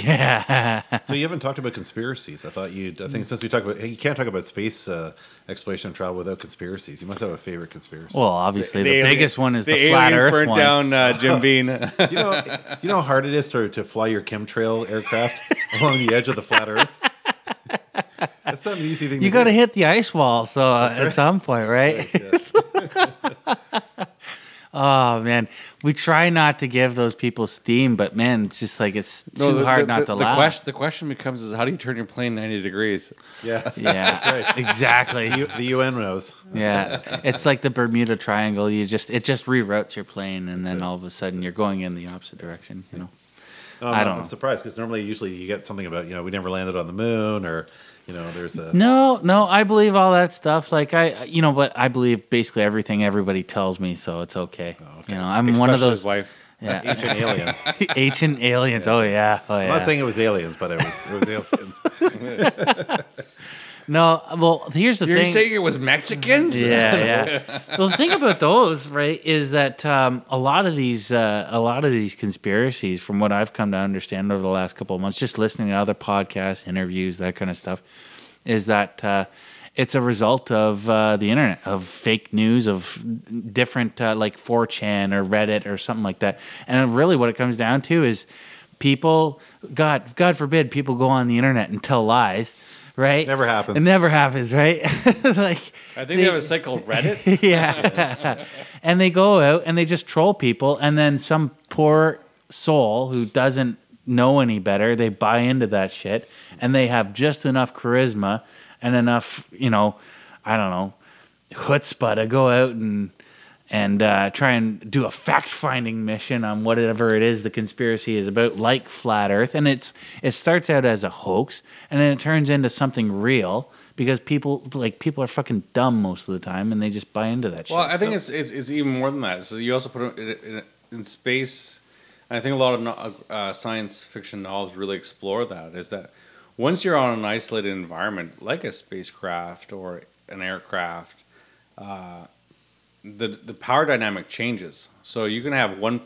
Yeah. So you haven't talked about conspiracies. I thought you'd, I think since we talked about, you can't talk about space uh, exploration and travel without conspiracies. You must have a favorite conspiracy. Well, obviously the, the, the alien, biggest one is the, the flat Earth burnt one. Down uh, Jim Beam. you, know, you know how hard it is to, to fly your chemtrail aircraft along the edge of the flat Earth? It's not an easy thing to do. You got to hit the ice wall, so uh, right. at some point, right? Right, yeah. Oh, man. We try not to give those people steam, but, man, it's just like it's too no, the, hard the, not to the laugh. Question, the question becomes is how do you turn your plane ninety degrees? Yeah. Yeah. That's right. Exactly. The, the U N knows. Yeah. It's like the Bermuda Triangle. You just It just reroutes your plane, and that's then it. All of a sudden you're going in the opposite direction, you know? Um, I don't I'm know. surprised, because normally usually you get something about, you know, we never landed on the moon or... You know, there's a no, no. I believe all that stuff. Like I, you know, but I believe basically everything everybody tells me, so it's okay. Oh, okay. You know, I'm Especially one of those. His wife. Yeah, ancient aliens. Ancient aliens. Oh yeah. Oh yeah. I'm not saying it was aliens, but it was it was aliens. No, well, here's the You're thing. You're saying it was Mexicans? Yeah, yeah. Well, the thing about those, right, is that um, a lot of these, uh, a lot of these conspiracies, from what I've come to understand over the last couple of months, just listening to other podcasts, interviews, that kind of stuff, is that uh, it's a result of uh, the internet, of fake news, of different, uh, like four chan or Reddit or something like that. And really, what it comes down to is people. God, God forbid, people go on the internet and tell lies. Right? Never happens. It never happens, right? Like I think they, they have a site called Reddit. Yeah. And they go out and they just troll people, and then some poor soul who doesn't know any better, they buy into that shit, and they have just enough charisma and enough, you know, I don't know, chutzpah to go out and and uh, try and do a fact-finding mission on whatever it is the conspiracy is about, like Flat Earth. And it's it starts out as a hoax, and then it turns into something real, because people like people are fucking dumb most of the time, and they just buy into that shit. Well, I think it's, it's it's even more than that. So you also put it in, in, in space, and I think a lot of uh, science fiction novels really explore that, is that once you're on an isolated environment, like a spacecraft or an aircraft, uh The the power dynamic changes. So you can have one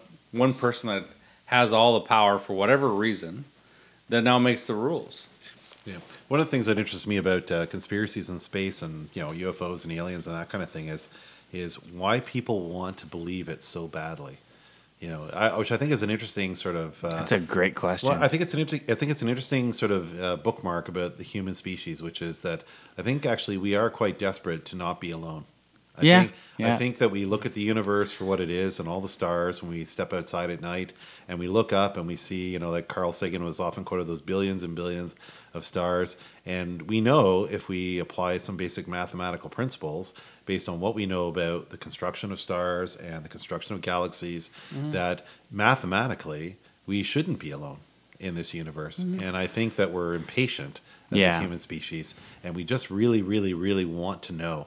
one person that has all the power for whatever reason that now makes the rules. Yeah. One of the things that interests me about uh, conspiracies in space and, you know, U F Os and aliens and that kind of thing is is why people want to believe it so badly. You know, I, which I think is an interesting sort of. Uh, That's a great question. Well, I think it's an inter- I think it's an interesting sort of uh, bookmark about the human species, which is that I think actually we are quite desperate to not be alone. I yeah, think, yeah. I think that we look at the universe for what it is and all the stars when we step outside at night and we look up and we see, you know, like Carl Sagan was often quoted, those billions and billions of stars. And we know if we apply some basic mathematical principles based on what we know about the construction of stars and the construction of galaxies, mm-hmm. that mathematically we shouldn't be alone in this universe. Mm-hmm. And I think that we're impatient as yeah. a human species, and we just really, really, really want to know.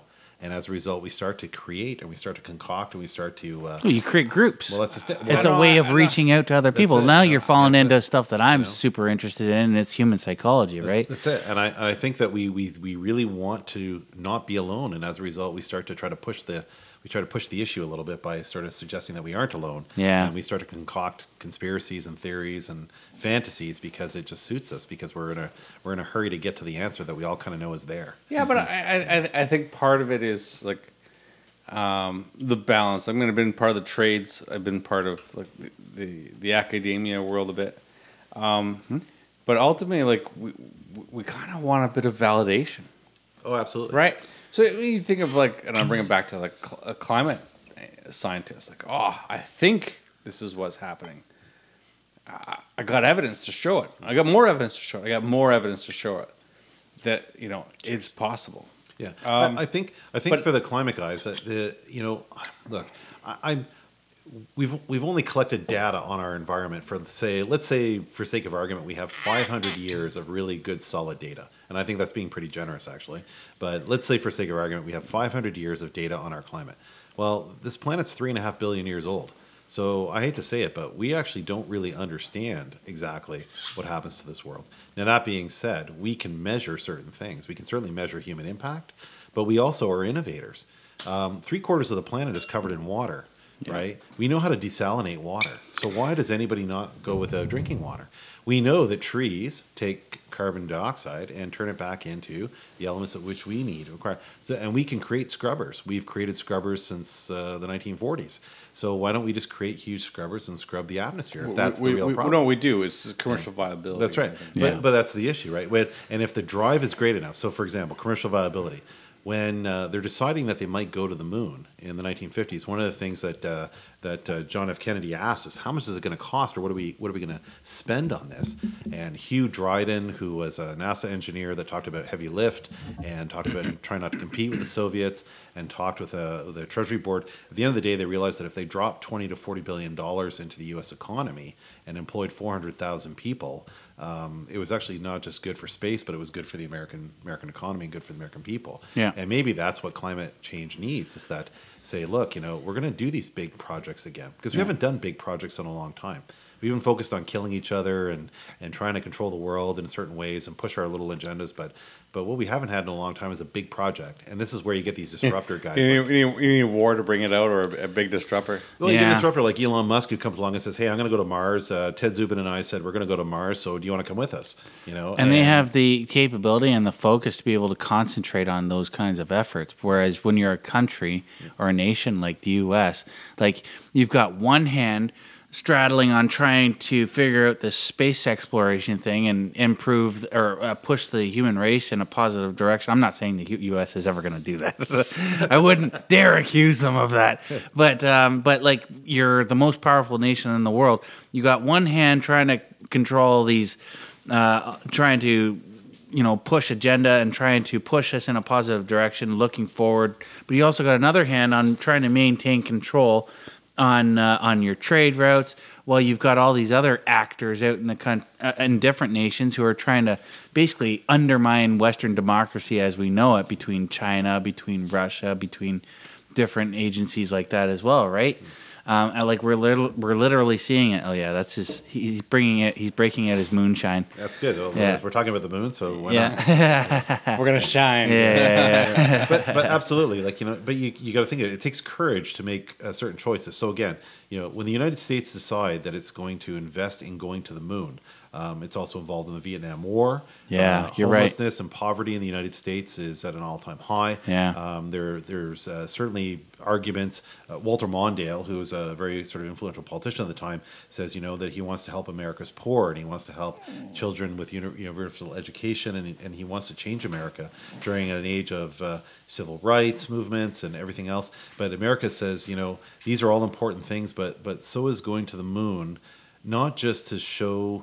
And as a result, we start to create, and we start to concoct, and we start to... Uh, well, you create groups. Well, that's just it. Well, it's a way of reaching out to other people. It, now no, you're falling into it. Stuff that I'm you know? super interested in, and it's human psychology, right? That's, that's it. And I, I think that we, we we really want to not be alone. And as a result, we start to try to push the... We try to push the issue a little bit by sort of suggesting that we aren't alone. Yeah. And we start to concoct conspiracies and theories and fantasies because it just suits us, because we're in a we're in a hurry to get to the answer that we all kind of know is there. Yeah, but I, I I think part of it is like um, the balance. I mean, I've been part of the trades. I've been part of like the the, the academia world a bit. Um, hmm? But ultimately, like we we kind of want a bit of validation. Oh, absolutely. Right. So you think of like, and I'm bringing it back to like a climate scientist, like, oh, I think this is what's happening. I, I got evidence to show it. I got more evidence to show it. I got more evidence to show it that, you know, it's possible. Yeah. Um, I, I think, I think but, for the climate guys that the, you know, look, I, I'm, We've we've only collected data on our environment for say let's say for sake of argument we have five hundred years of really good solid data, and I think that's being pretty generous actually, but let's say for sake of argument we have five hundred years of data on our climate. Well, this planet's three and a half billion years old, so I hate to say it, but we actually don't really understand exactly what happens to this world. Now that being said, we can measure certain things. We can certainly measure human impact, but we also are innovators. Um, three quarters of the planet is covered in water. Yeah. Right? We know how to desalinate water. So why does anybody not go without drinking water? We know that trees take carbon dioxide and turn it back into the elements at which we need to acquire. So, and we can create scrubbers. We've created scrubbers since uh, the nineteen forties. So why don't we just create huge scrubbers and scrub the atmosphere? If that's we, the real we, problem. No, we do. It's commercial yeah. viability. That's right. Yeah. But, but that's the issue, right? When, and if the drive is great enough, so for example, commercial viability. When uh, they're deciding that they might go to the moon in the nineteen fifties, one of the things that uh, that uh, John F. Kennedy asked is, how much is it going to cost, or what are we what are we going to spend on this? And Hugh Dryden, who was a NASA engineer that talked about heavy lift and talked about trying not to compete with the Soviets and talked with uh, the Treasury Board, at the end of the day, they realized that if they dropped twenty to forty billion dollars into the U S economy and employed four hundred thousand people, Um, it was actually not just good for space, but it was good for the American American economy and good for the American people. Yeah. And maybe that's what climate change needs, is that, say, look, you know, we're going to do these big projects again, because we yeah. haven't done big projects in a long time. We've been focused on killing each other and, and trying to control the world in certain ways and push our little agendas. But but what we haven't had in a long time is a big project. And this is where you get these disruptor guys. You need, like, you need, you need a war to bring it out, or a, a big disruptor. Well, yeah. You get a disruptor like Elon Musk, who comes along and says, hey, I'm going to go to Mars. Uh, Ted Zubin and I said, we're going to go to Mars. So do you want to come with us? You know, And, and they have the capability and the focus to be able to concentrate on those kinds of efforts. Whereas when you're a country or a nation like the U S, like, you've got one hand straddling on trying to figure out this space exploration thing and improve or uh, push the human race in a positive direction. I'm not saying the U S is ever going to do that. I wouldn't dare accuse them of that. But um, but like, you're the most powerful nation in the world. You got one hand trying to control these, uh, trying to you know push agenda and trying to push us in a positive direction, looking forward. But you also got another hand on trying to maintain control on uh, on your trade routes, while you've got all these other actors out in the con- uh, in different nations who are trying to basically undermine Western democracy as we know it, between China, between Russia, between different agencies like that as well, right? Um, and like we're li- we're literally seeing it. Oh yeah, that's his. He's bringing it. He's breaking out his moonshine. That's good. Well, yeah. We're talking about the moon, so why yeah. not? We're gonna shine. Yeah, yeah, yeah. but but absolutely, like you know. But you you got to think of it. It takes courage to make uh, certain choices. So again, you know, when the United States decide that it's going to invest in going to the moon, um, it's also involved in the Vietnam War. Yeah, uh, you're right. Homelessness and poverty in the United States is at an all-time high. Yeah, um, there there's uh, certainly arguments. Uh, Walter Mondale, who was a very sort of influential politician at the time, says, you know, that he wants to help America's poor, and he wants to help children with uni- universal education, and, and he wants to change America during an age of uh, civil rights movements and everything else. But America says, you know, these are all important things, but but so is going to the moon, not just to show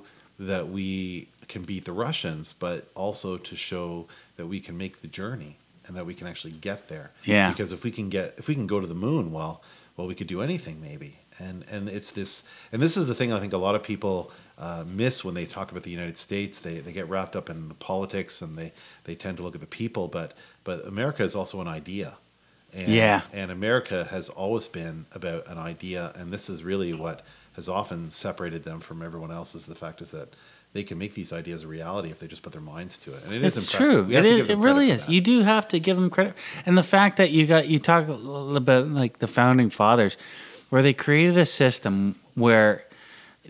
that we can beat the Russians, but also to show that we can make the journey and that we can actually get there. Yeah. Because if we can get, if we can go to the moon, well, well, we could do anything maybe. And and it's this, and this is the thing I think a lot of people uh, miss when they talk about the United States. They they get wrapped up in the politics and they, they tend to look at the people, but but America is also an idea. And, yeah. And America has always been about an idea, and this is really what has often separated them from everyone else, is the fact is that they can make these ideas a reality if they just put their minds to it. And it it's is impressive. True. It, is, it really is. You do have to give them credit. And the fact that you got, you talk about like the founding fathers, where they created a system where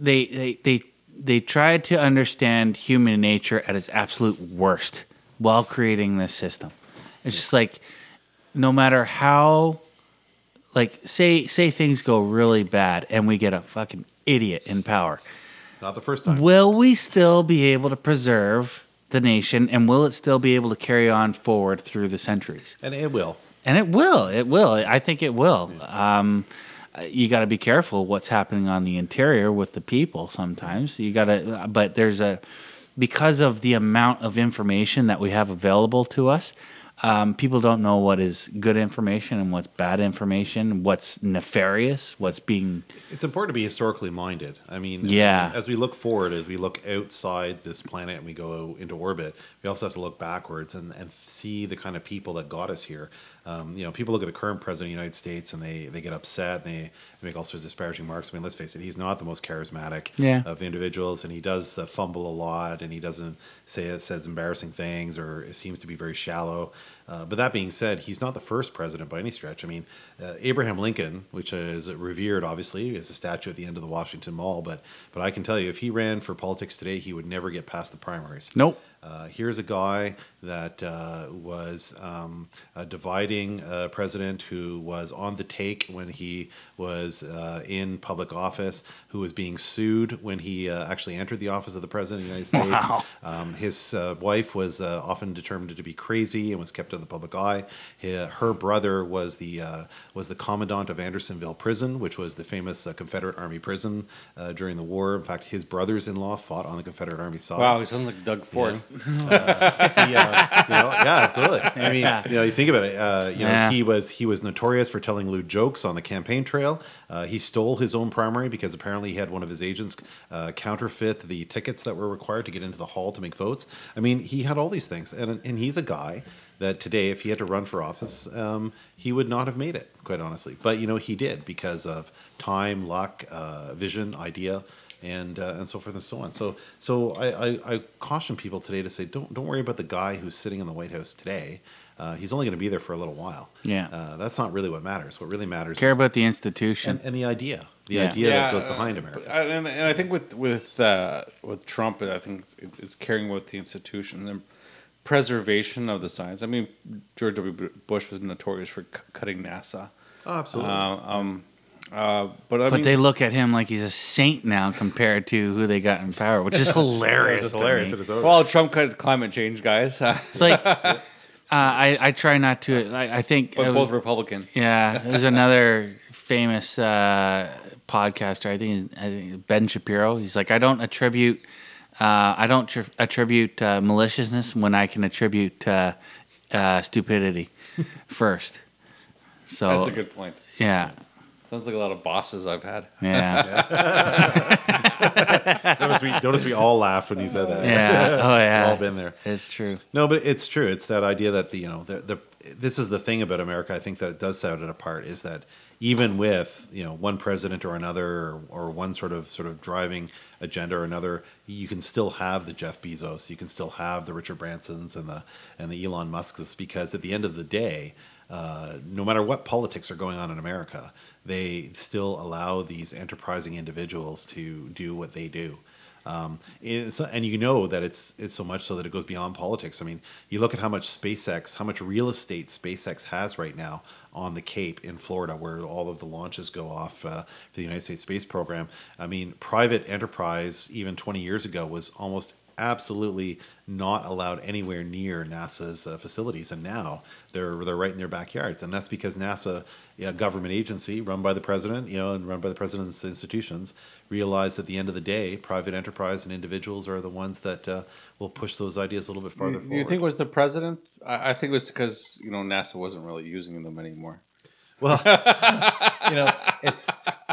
they, they, they, they tried to understand human nature at its absolute worst while creating this system. It's just like, no matter how, like say, say things go really bad and we get a fucking idiot in power. Not the first time. Will we still be able to preserve the nation, and will it still be able to carry on forward through the centuries? And it will. And it will. It will. I think it will. Yeah. Um, you got to be careful what's happening on the interior with the people sometimes. You got to, but there's a, because of the amount of information that we have available to us, um, people don't know what is good information and what's bad information, what's nefarious, what's being... It's important to be historically minded. I mean, yeah. as we look forward, as we look outside this planet and we go into orbit, we also have to look backwards and, and see the kind of people that got us here. Um, you know, people look at the current president of the United States and they, they get upset and they make all sorts of disparaging remarks. I mean, let's face it, he's not the most charismatic yeah. of individuals, and he does uh, fumble a lot, and he doesn't say says embarrassing things, or it seems to be very shallow. Uh, but that being said, he's not the first president by any stretch. I mean, uh, Abraham Lincoln, which is revered, obviously, as a statue at the end of the Washington Mall. But but I can tell you, if he ran for politics today, he would never get past the primaries. Nope. Uh, here's a guy that uh, was um, a dividing uh, president who was on the take when he was uh, in public office, who was being sued when he uh, actually entered the office of the president of the United States. Wow. Um, his uh, wife was uh, often determined to be crazy and was kept out of the public eye. His, her brother was the uh, was the commandant of Andersonville Prison, which was the famous uh, Confederate Army prison uh, during the war. In fact, his brothers-in-law fought on the Confederate Army side. Wow, he sounds like Doug Ford. Yeah. uh, he, uh, you know, yeah, absolutely. I mean, you know, you think about it. Uh, you know, yeah. he was he was notorious for telling lewd jokes on the campaign trail. Uh, he stole his own primary because apparently he had one of his agents uh, counterfeit the tickets that were required to get into the hall to make votes. I mean, he had all these things, and and he's a guy that today, if he had to run for office, um, he would not have made it, quite honestly. But you know, he did because of time, luck, uh, vision, idea. And uh, and so forth and so on. So so I, I, I caution people today to say don't don't worry about the guy who's sitting in the White House today. Uh, he's only going to be there for a little while. Yeah, uh, that's not really what matters. What really matters care is about the institution and, and the idea, the yeah. idea yeah, that goes uh, behind America. And, and I think with with uh, with Trump, I think it's caring about the institution and preservation of the science. I mean, George W. Bush was notorious for c- cutting NASA. Oh, absolutely. Uh, um, Uh, but I but mean, they look at him like he's a saint now compared to who they got in power, which is hilarious. It's hilarious. It is over. Well, Trump cut climate change, guys. It's like uh, I, I try not to. I, I think but both I was, Republican. Yeah, there's another famous uh, podcaster. I think, I think Ben Shapiro. He's like, I don't attribute. Uh, I don't tr- attribute uh, maliciousness when I can attribute uh, uh, stupidity first. So that's a good point. Yeah. Sounds like a lot of bosses I've had. Yeah. notice, we, notice we all laughed when he said that. Yeah. Oh yeah. We've all been there. It's true. No, but it's true. It's that idea that the you know the, the this is the thing about America. I think that it does set it apart is that even with you know one president or another or, or one sort of sort of driving agenda or another, you can still have the Jeff Bezos, you can still have the Richard Bransons and the and the Elon Musks because at the end of the day, uh, no matter what politics are going on in America. They still allow these enterprising individuals to do what they do. Um, and you know that it's it's so much so that it goes beyond politics. I mean, you look at how much SpaceX, how much real estate SpaceX has right now on the Cape in Florida where all of the launches go off uh, for the United States Space Program. I mean, private enterprise even twenty years ago was almost absolutely not allowed anywhere near NASA's uh, facilities, and now they're they're right in their backyards, and that's because NASA, you know, government agency run by the president, you know, and run by the president's institutions, realized at the end of the day, private enterprise and individuals are the ones that uh, will push those ideas a little bit farther you, forward. You think it was the president? I, I think it was because you know NASA wasn't really using them anymore. Well, you know, it's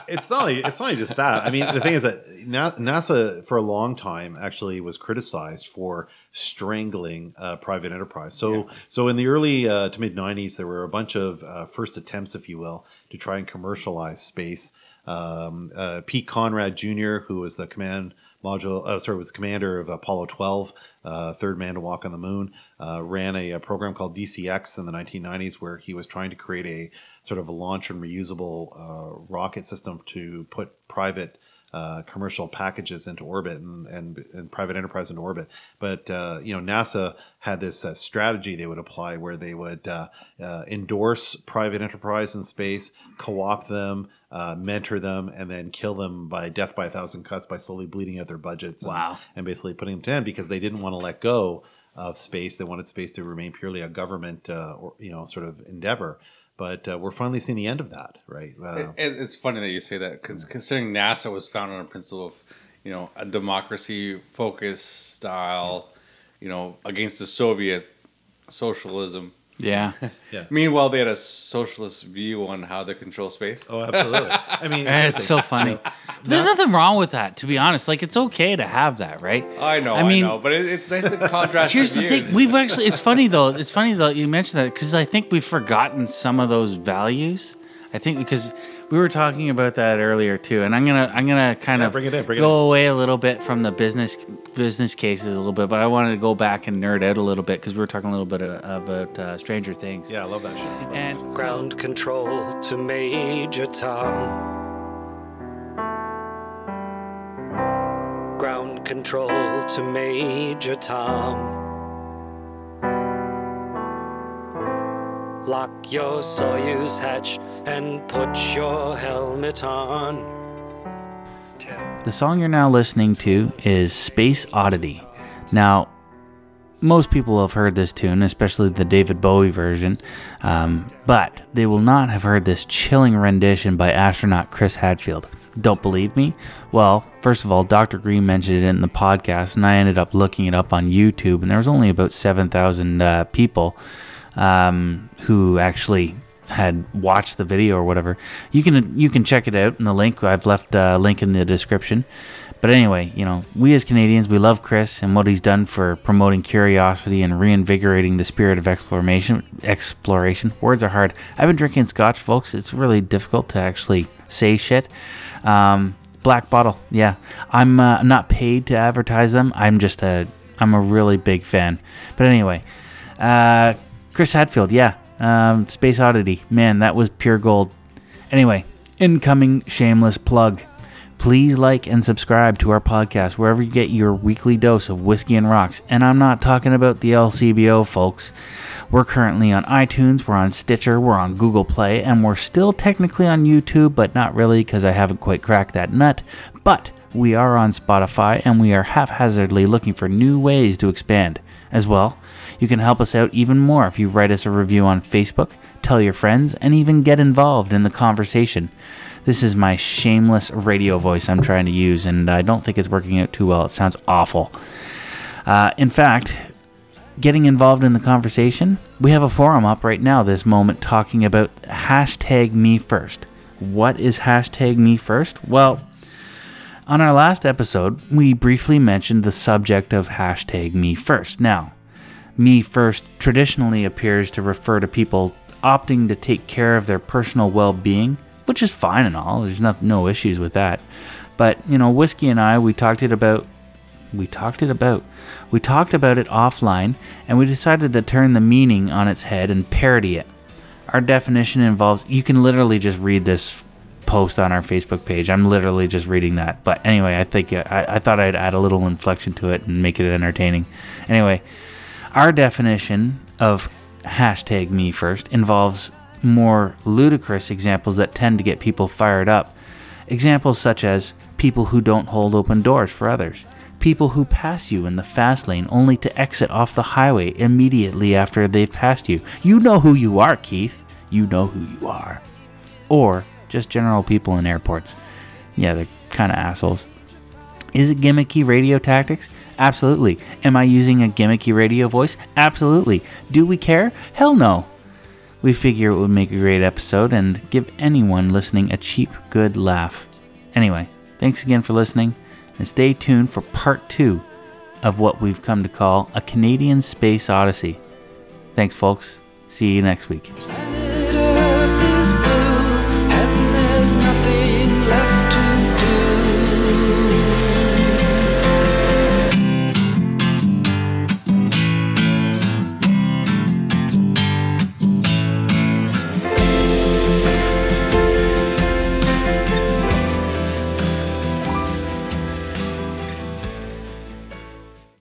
it's not it's not just that. I mean, the thing is that NASA for a long time actually was criticized for strangling uh, private enterprise. So, yeah. so in the early uh, to mid nineties, there were a bunch of uh, first attempts, if you will, to try and commercialize space. Um, uh, Pete Conrad Junior, who was the command module, uh, sorry, was the commander of Apollo twelve, uh, third man to walk on the moon, uh, ran a, a program called D C X in the nineteen nineties, where he was trying to create a sort of a launch and reusable uh, rocket system to put private uh, commercial packages into orbit and, and, and private enterprise into orbit. But, uh, you know, NASA had this uh, strategy they would apply where they would uh, uh, endorse private enterprise in space, co-opt them, uh, mentor them, and then kill them by death by a thousand cuts by slowly bleeding out their budgets. Wow. And, and basically putting them to end because they didn't want to let go of space. They wanted space to remain purely a government, uh, or, you know, sort of endeavor. But uh, we're finally seeing the end of that, right? Uh, it, it's funny that you say that because mm. considering NASA was founded on a principle of, you know, a democracy-focused style, you know, against the Soviet socialism. Yeah. yeah. Meanwhile, they had a socialist view on how they control space. Oh, absolutely. I mean, it's, it's so funny. You know, there's not, nothing wrong with that, to be honest. Like, it's okay to have that, right? I know, I, mean, I know. But it, it's nice to contrast. Here's the thing. We've actually, it's funny, though. It's funny, though, you mentioned that because I think we've forgotten some of those values. I think because we were talking about that earlier too, and I'm gonna I'm gonna kind yeah, of bring it in, bring go it in. away a little bit from the business business cases a little bit, but I wanted to go back and nerd out a little bit because we were talking a little bit about uh, Stranger Things. Yeah, I love that shit. And ground control to Major Tom. Ground control to Major Tom. Lock your Soyuz hatch and put your helmet on. The song you're now listening to is Space Oddity. Now, most people have heard this tune, especially the David Bowie version, um, but they will not have heard this chilling rendition by astronaut Chris Hadfield. Don't believe me? Well, first of all, Doctor Green mentioned it in the podcast, and I ended up looking it up on YouTube, and there was only about seven thousand uh, people um, who actually had watched the video or whatever. You can you can check it out in the link. I've left a link in the description. But anyway, you know, we as Canadians, we love Chris and what he's done for promoting curiosity and reinvigorating the spirit of exploration. Exploration. Words are hard. I've been drinking scotch, folks. It's really difficult to actually say shit. Um, Black Bottle. Yeah. I'm uh, not paid to advertise them. I'm just a, I'm a really big fan. But anyway, uh, Chris Hadfield. Yeah. Um, Space Oddity. Man, that was pure gold. Anyway, incoming shameless plug. Please like and subscribe to our podcast wherever you get your weekly dose of whiskey and rocks. And I'm not talking about the L C B O, folks. We're currently on iTunes, we're on Stitcher, we're on Google Play, and we're still technically on YouTube, but not really because I haven't quite cracked that nut. But we are on Spotify, and we are haphazardly looking for new ways to expand. As well, you can help us out even more if you write us a review on Facebook, tell your friends, and even get involved in the conversation. This is my shameless radio voice I'm trying to use, and I don't think it's working out too well. It sounds awful. Uh, in fact, getting involved in the conversation, we have a forum up right now this moment talking about hashtag me first. What is hashtag me first? Well, on our last episode, we briefly mentioned the subject of hashtag me first. Now, me first traditionally appears to refer to people opting to take care of their personal well-being, which is fine and all. There's no, no issues with that. But, you know, Whiskey and I, we talked it about, we talked it about, we talked about it offline, and we decided to turn the meaning on its head and parody it. Our definition involves, you can literally just read this post on our Facebook page. I'm literally just reading that. But anyway, I think, I, I thought I'd add a little inflection to it and make it entertaining. Anyway, our definition of hashtag me first involves more ludicrous examples that tend to get people fired up. Examples such as people who don't hold open doors for others, people who pass you in the fast lane only to exit off the highway immediately after they've passed you. You know who you are, Keith. You know who you are. Or just general people in airports. Yeah, they're kind of assholes. Is it gimmicky radio tactics? Absolutely. Am I using a gimmicky radio voice? Absolutely. Do we care? Hell no. We figure it would make a great episode and give anyone listening a cheap, good laugh. Anyway, thanks again for listening, and stay tuned for part two of what we've come to call a Canadian Space Odyssey. Thanks, folks. See you next week.